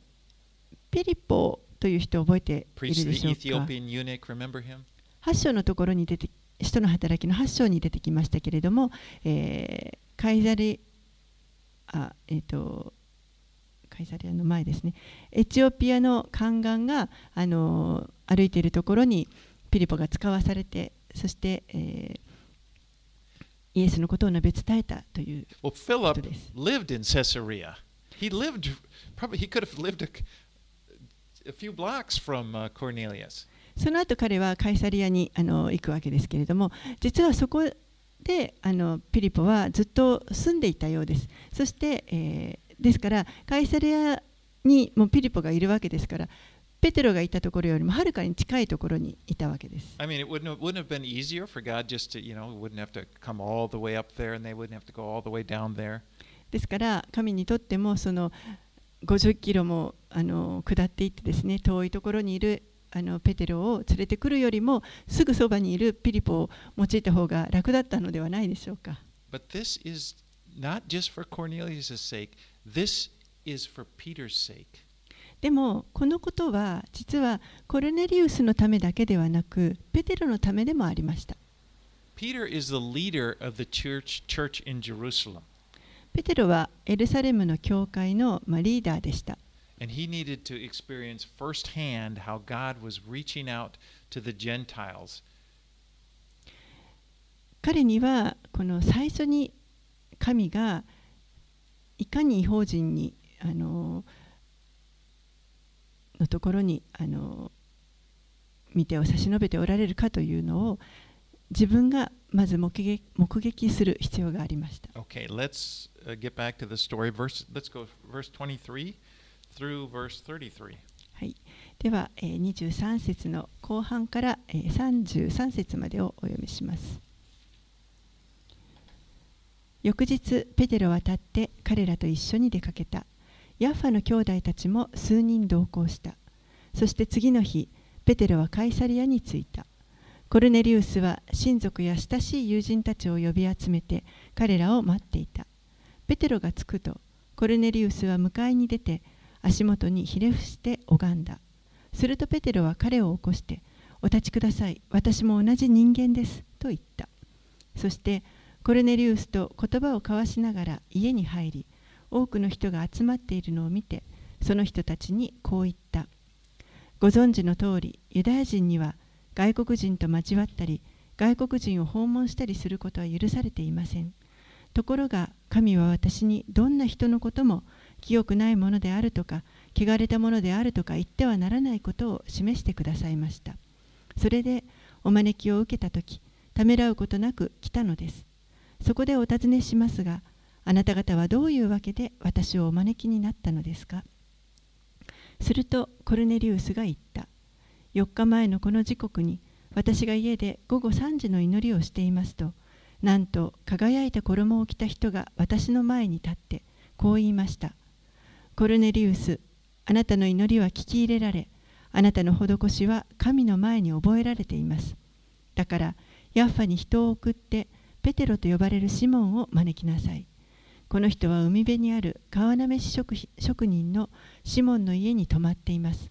ピリポという人を覚えているでしょうか。 Preached the Ethiopian eunuch, remember him? 8章のところに出て、使徒の働きの8章に出てきましたけれども、カイサリアの前ですね、エチオピアの宦官が歩いているところにピリポが使わされて、そして、イエスのことを述べ伝えたということです。lived in Caesarea. He lived, probably he could have lived a few blocks from Cornelius. その後彼はカイサリアに行くわけですけれども、実はそこでピリポはずっと住んでいたようです。そして、ですからカイサリアにもピリポがいるわけですから、ペテロがいたところよりもはるかに近いところにいたわけです。I mean, it wouldn't have been easier for God just to, you know, wouldn't have to come all the way up there, and they wouldn't have to go all the way down there. ですから神にとってもその50キロも下っていってですね、遠いところにいるペテロを連れてくるよりもすぐそばにいるピリポを用いた方が楽だったのではないでしょうか。But this is not just for Cornelius' sake.This is for Peter's sake. でもこのことは実はコルネリウスのためだけではなく、ペテロのためでもありました。Peter is the leader of the church in Jerusalem. ペテロはエルサレムの教会のリーダーでした。And he needed to experience firsthand how God was reaching out to the Gentiles. 彼にはこの最初に神がいかに異邦人にのところに見てを差し伸べておられるかというのを自分がまず目撃する必要がありました。Okay, let's get back to the story. Let's go verse 23 through verse 33. はい。では23節の後半から33節までをお読みします。翌日ペテロは立って彼らと一緒に出かけた。ヤッファの兄弟たちも数人同行した。そして次の日ペテロはカイサリアに着いた。コルネリウスは親族や親しい友人たちを呼び集めて彼らを待っていた。ペテロが着くとコルネリウスは迎えに出て足元にひれ伏して拝んだ。するとペテロは彼を起こして、お立ちください、私も同じ人間ですと言った。そしてコルネリウスと言葉を交わしながら家に入り、多くの人が集まっているのを見て、その人たちにこう言った。ご存知の通り、ユダヤ人には外国人と交わったり、外国人を訪問したりすることは許されていません。ところが、神は私にどんな人のことも、清くないものであるとか、汚れたものであるとか言ってはならないことを示してくださいました。それで、お招きを受けたとき、ためらうことなく来たのです。そこでお尋ねしますが、あなた方はどういうわけで私をお招きになったのですか。するとコルネリウスが言った。4日前のこの時刻に、私が家で午後3時の祈りをしていますと、なんと輝いた衣を着た人が私の前に立って、こう言いました。コルネリウス、あなたの祈りは聞き入れられ、あなたの施しは神の前に覚えられています。だから、ヤッファに人を送って、ペテロと呼ばれるシモンを招きなさい。この人は海辺にある川なめし職人のシモンの家に泊まっています。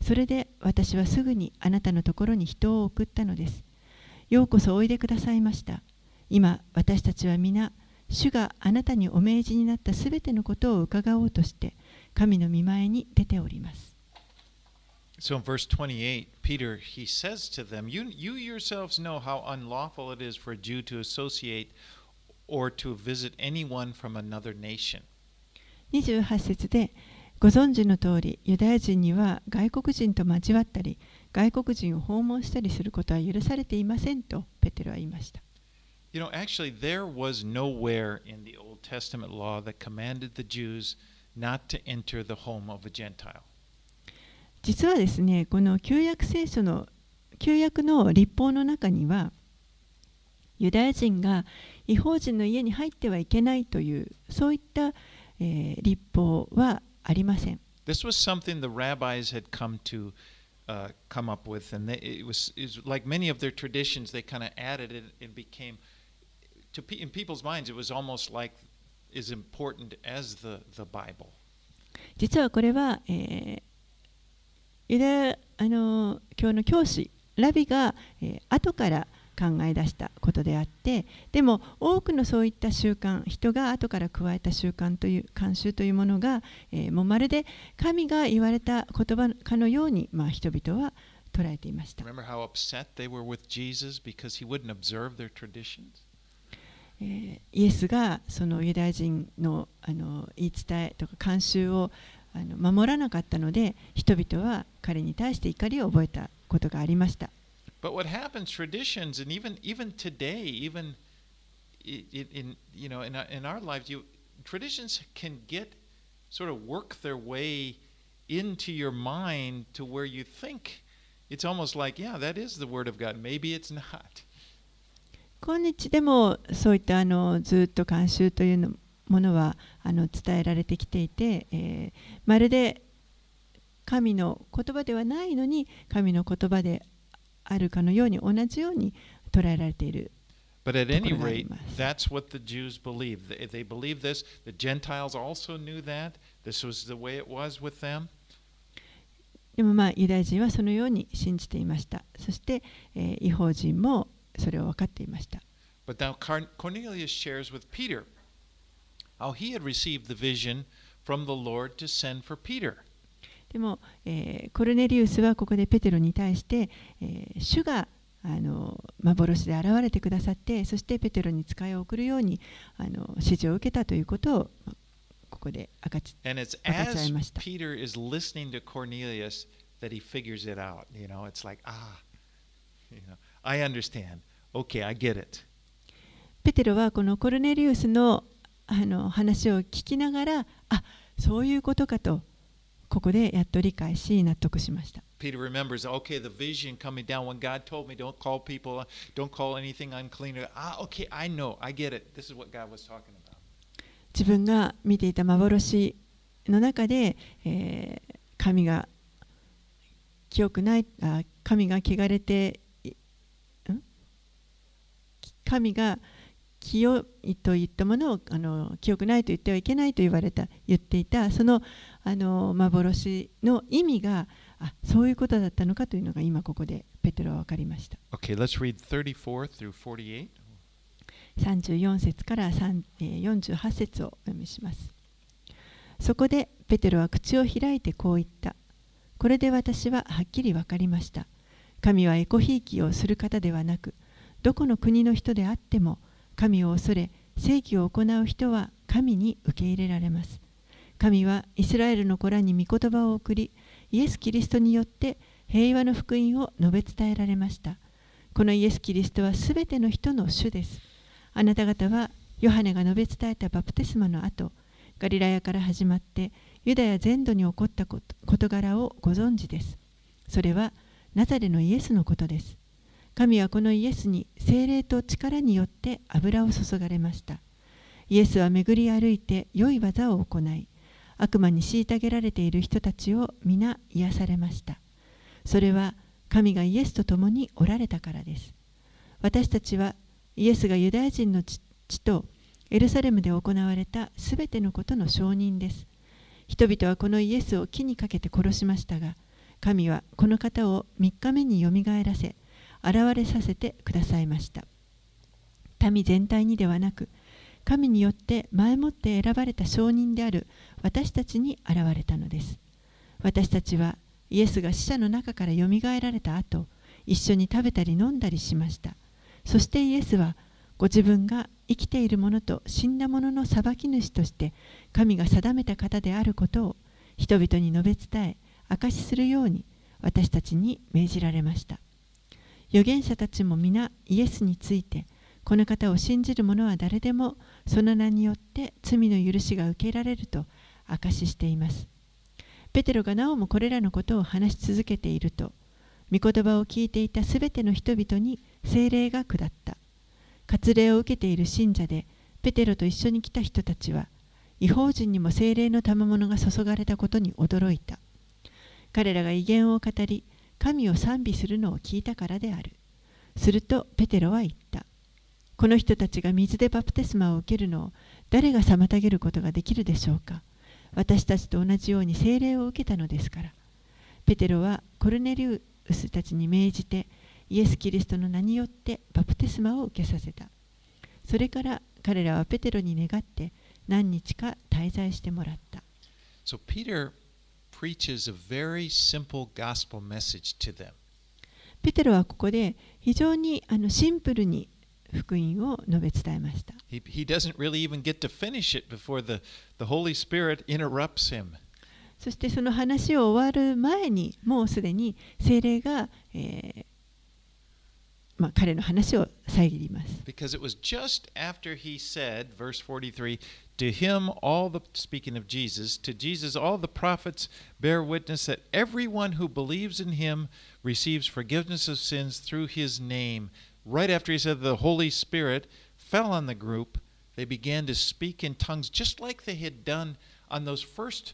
それで私はすぐにあなたのところに人を送ったのです。ようこそおいでくださいました。今私たちは皆、主があなたにお命じになったすべてのことを伺おうとして、神の御前に出ております。So in verse 28, Peter, he says to them, you yourselves know how unlawful it is for a Jew to associate or to visit anyone from another nation. 28節でご存知の通り、ユダヤ人には外国人と交わったり、外国人を訪問したりすることは許されていませんとペテロは言いました。You know, actually, there was nowhere in the Old Testament law that commanded the Jews not to enter the home of a Gentile. 実はですね、この旧約聖書の旧約の律法の中には、ユダヤ人が異邦人の家に入ってはいけないという、そういった、律法はありません。This was something the rabbis had come up with, and it was like many of their traditions, they kind of added it and became, in people's minds, it was almost like as important as the Bible. 実はこれは、ユダヤ教の教師ラビが、後から考え出したことであって、でも多くのそういった習慣、人が後から加えた習慣という慣習というものが、もうまるで神が言われた言葉かのように、人々は捉えていました。イエスがそのユダヤ人の、言い伝えとか慣習を守らなかったので、人々は彼に対して怒りを覚えたことがありました。But what happens, traditions, and even today, even in our lives, traditions can get sort of work their way into your mind to where you think it's almost like, yeah, that is the word of God. Maybe it's not. 今日でもそういったずっと慣習というものは伝えられてきていて、まるで神の言葉ではないのに神の言葉であるかのように同じように捉えられているところがあります。 But at any rate, that's what the Jews believed. They believed this. The Gentiles also knew that. This was the way it was with them. でもユダヤ人はそのように信じていました。そして異邦人もそれを分かっていました。 But now Cornelius shares with Peter how he had received the vision from the Lord to send for Peter.でも、コルネリウスはここでペテロに対して、主が幻で現れてくださって、そしてペテロに使いを送るように指示を受けたということを、ここで明かし合いました。Peter is listening to Cornelius that he figures it out. You know, it's like, ah, you know, I understand. Okay, I get it. ペテロはこのコルネリウスの話を聞きながら、あ、そういうことかと。ここでやっと理解し納得しました。Peter remembers, okay, the vision coming down when God told me, don't call people, don't call anything unclean. Ah, okay, I know, I get it. This is what God was talking about. 自分が見ていた幻の中で、神がと言ったものを清くないと言ってはいけないと言っていたその幻の意味が、あ、そういうことだったのかというのが今ここでペテロは分かりました。Okay, let's read 34 through 48. 34節から48節をお読みします。そこでペテロは口を開いてこう言った。これで私ははっきり分かりました。神はエコひいきをする方ではなく、どこの国の人であっても神を恐れ、正義を行う人は神に受け入れられます。神はイスラエルの子らに御言葉を送り、イエス・キリストによって平和の福音を述べ伝えられました。このイエス・キリストはすべての人の主です。あなた方はヨハネが述べ伝えたバプテスマの後、ガリラヤから始まってユダヤ全土に起こった事柄をご存知です。それはナザレのイエスのことです。神はこのイエスに聖霊と力によって油を注がれました。イエスは巡り歩いて良い技を行い、悪魔に虐げられている人たちを皆癒されました。それは神がイエスと共におられたからです。私たちはイエスがユダヤ人の地とエルサレムで行われたすべてのことの証人です。人々はこのイエスを木にかけて殺しましたが、神はこの方を3日目によみがえらせ、現れさせてくださいました。民全体にではなく、神によって前もって選ばれた証人である私たちに現れたのです。私たちはイエスが死者の中からよみがえられた後、一緒に食べたり飲んだりしました。そしてイエスはご自分が生きているものと死んだものの裁き主として神が定めた方であることを人々に述べ伝え証しするように私たちに命じられました。預言者たちも皆イエスについて、この方を信じる者は誰でもその名によって罪の許しが受けられると証ししています。ペテロがなおもこれらのことを話し続けていると、御言葉を聞いていたすべての人々に聖霊が下った。割礼を受けている信者でペテロと一緒に来た人たちは、異邦人にも聖霊の賜物が注がれたことに驚いた。彼らが異言を語り、神を賛美するのを聞いたからである。するとペテロは言った。この人たちが水でバプテスマを受けるのを誰が妨げることができるでしょうか。私たちと同じように聖霊を受けたのですから。ペテロはコルネリウスたちに命じて、イエス・キリストの名によってバプテスマを受けさせた。それから彼らはペテロに願って何日か滞在してもらった。So Peter preaches a very simple gospel message to them. ペテロはここで非常にシンプルに福音を述べ伝えました。He doesn't really even get to finish it before the Holy Spirit interrupts him. そしてその話を終わる前に、もうすでに聖霊が、彼の話を遮ります。Because it was just after he said, verse 43, to him all the speaking of Jesus, to Jesus all the prophets bear witness that everyone who believes in him receives forgiveness of sins through his name.Right after he said the Holy Spirit fell on the group, they began to speak in tongues just like they had done on those first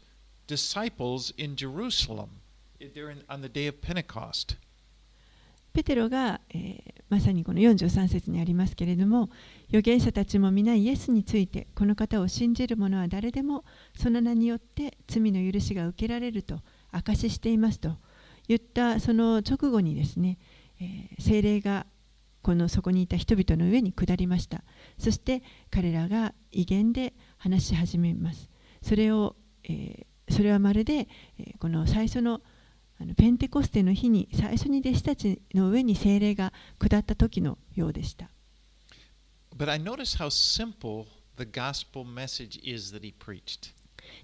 disciples in Jerusalem during on the day of Pentecost. ペテロが、まさにこの43節にありますけれども、預言者たちも皆イエスについて、この方を信じる者は誰でもその名によって罪の許しが受けられると証ししていますと言ったその直後にですね、聖霊がそこにいた人々の上に下りました。そして彼らが異言で話し始めます。それはまるで、この最初のペンテコステの日に最初に弟子たちの上に聖霊が下った時のようでした。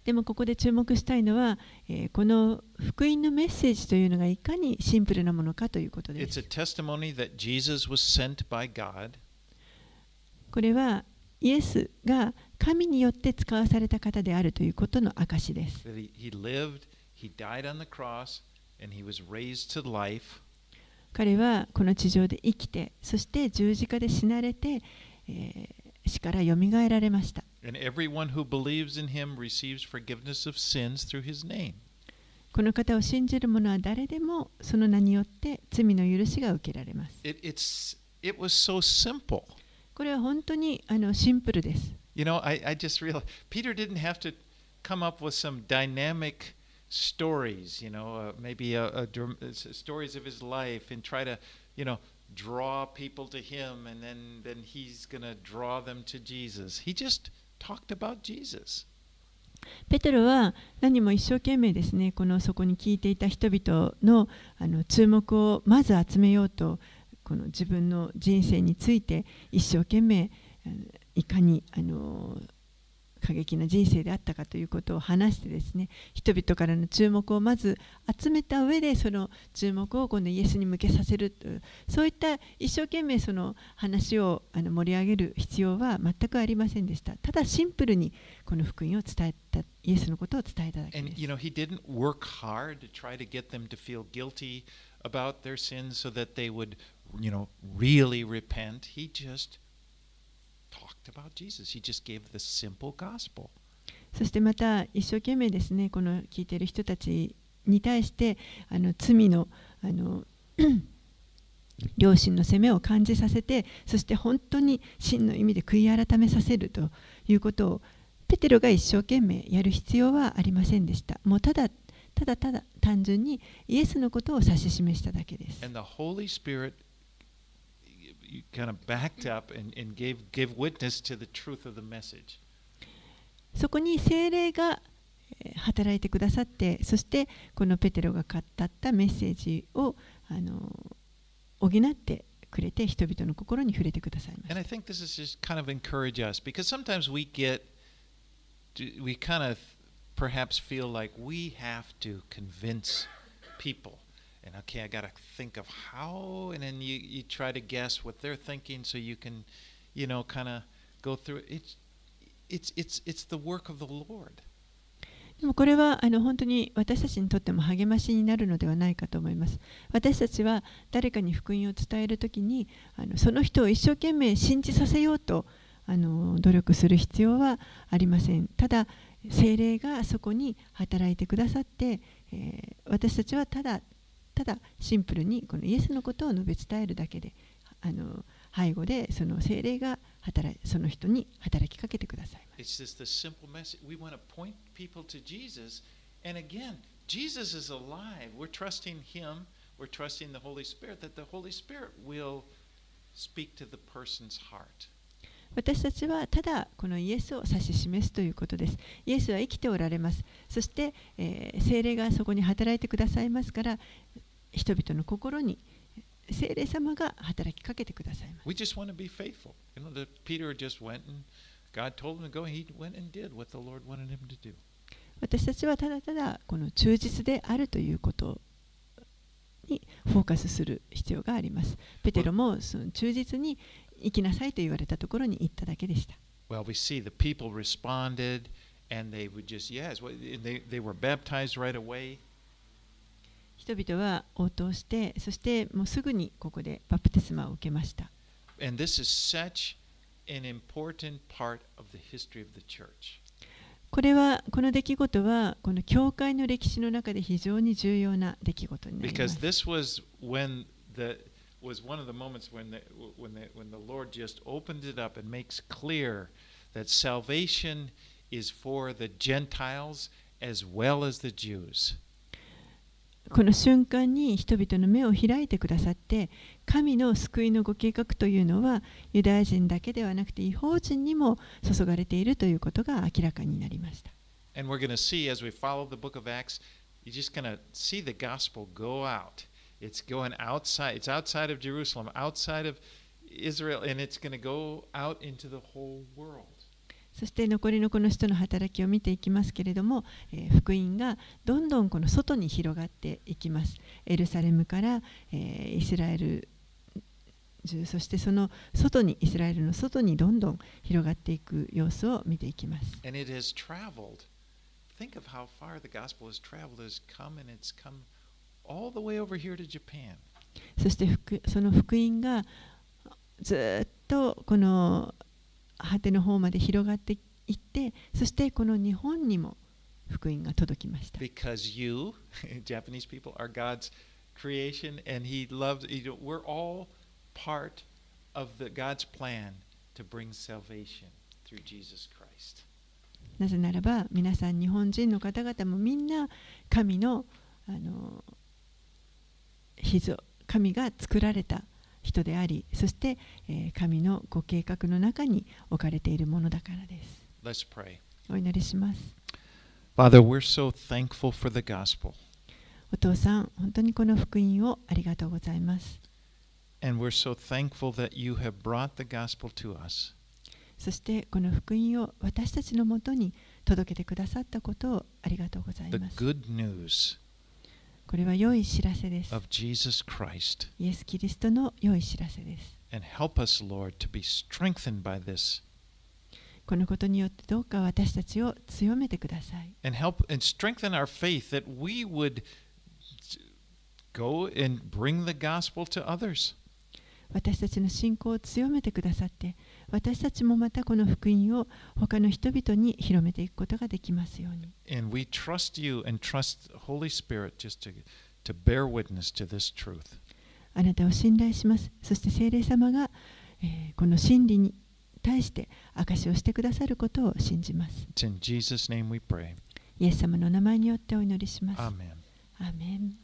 でもここで注目したいのは、この福音のメッセージというのがいかにシンプルなものかということです。これはイエスが神によって使わされた方であるということの証です。彼はこの地上で生きて、そして十字架で死なれて、死からよみがえられました。この方を信じる者は誰でもその名によって罪の許しが受けられます。これは本当にシンプルです。I just realized Peter didn't have to come up with some dynamic stories, maybe stories of his life and try to, draw people to him and then he's going to draw them to Jesus. He just talked about Jesus. ペテロは何も一生懸命ですね、そこに聞いていた人々の注目をまず集めようと、この自分の人生について一生懸命いかに過激な人生であったかということを話してですね、人々からの注目をまず集めた上で、その注目を今度イエスに向けさせるという、そういった一生懸命その話を盛り上げる必要は全くありませんでした。ただシンプルにこの福音を伝えた、イエスのことを伝えただけです。He didn't work hard to try to get them to feel guilty about their sins so that they would, really repent. He justtalked about Jesus. He just gave the simple gospel. そしてまた一生懸命ですね、この聞いている人たちに対して罪の良心の責めを感じさせて、そして本当に真の意味で悔い改めさせるということをペテロが一生懸命やる必要はありませんでした。もうただ単純にイエスのことを指し示しただけです。And the Holy Spirit kind of backed up and gave witness to the truth of the message. そこに聖霊が働いてくださって、そしてこのペテロが語ったメッセージを補ってくれて、人々の心に触れてくださいました。And I think this is just kind of encourage us because sometimes we kind of perhaps feel like we have to convince people. And okay, I got to think of how, and then you try to guess what they're thinking so you can, you know, kind of go through it. It's the work of the Lord. でもこれは本当に私たちにとっても励ましになるのではないかと思います。私たちは誰かに福音を伝えるときにその人を一生懸命信じさせようと努力する必要はありません。ただ聖霊がそこに働いてくださって、私たちはただシンプルにこのイエスのことを述べ伝えるだけで背後でその聖霊がその人に働きかけてくださいます。私たちはただこのイエスを指し示すということです。イエスは生きておられます。そして、聖霊がそこに働いてくださいますから、人々の心に聖霊様が働きかけてくださいます。私たちはただただこの忠実であるということにフォーカスする必要があります。ペテロもその忠実に行きなさいと言われたところに行っただけでした。Well, we see the people responded and they would just yes, they were baptized right away.人々は応答して、そしてもうすぐにここでバプテスマを受けました。これは、この出来事は、この教会の歴史の中で非常に重要な出来事になります。この瞬間に人々の目を開いてくださって、神の救いのご計画というのは、ユダヤ人だけではなくて、異邦人にも注がれているということが明らかになりました。And we're going to see as we follow the book of Acts, you're just going to see the gospel go out. It's going outside, it's outside of Jerusalem, outside of Israel, and it's going to go out into the whole world.そして残りのこの人の働きを見ていきますけれども、福音がどんどんこの外に広がっていきます。エルサレムから、イスラエル中、そしてその外に、イスラエルの外にどんどん広がっていく様子を見ていきます。And it has traveled. Think of how far the gospel has traveled, has come, and it's come all the way over here to Japan. そしてその福音がずっとこの果ての方まで広がっていって、そしてこの日本にも福音が届きました。Because you, Japanese people, are God's creation, and He loves. We're all part of the God's plan to bring salvation through Jesus Christ. なぜならば、皆さん日本人の方々もみんな神の神が作られた。人であり、そして、神のご計画の中に置かれているものだからです。Let's pray. お祈りします。Father, we're so thankful for the gospel. お父さん、本当にこの福音をありがとうございます。And we're so thankful that you have brought the gospel to us. そしてこの福音を私たちのもとに届けてくださったことをありがとうございます。The good news.これは良い知らせです。イエス・キリストの良い知らせです。このことによってどうか私たちを強めてください。私たちの信仰を強めてくださって、私たちもまたこの福音を他の人々に広めていくことができますように。あなたを信頼します。そして聖霊様が、この真理に対して証しをしてくださることを信じます。イエス様の名前によってお祈りします。アーメン。アーメン。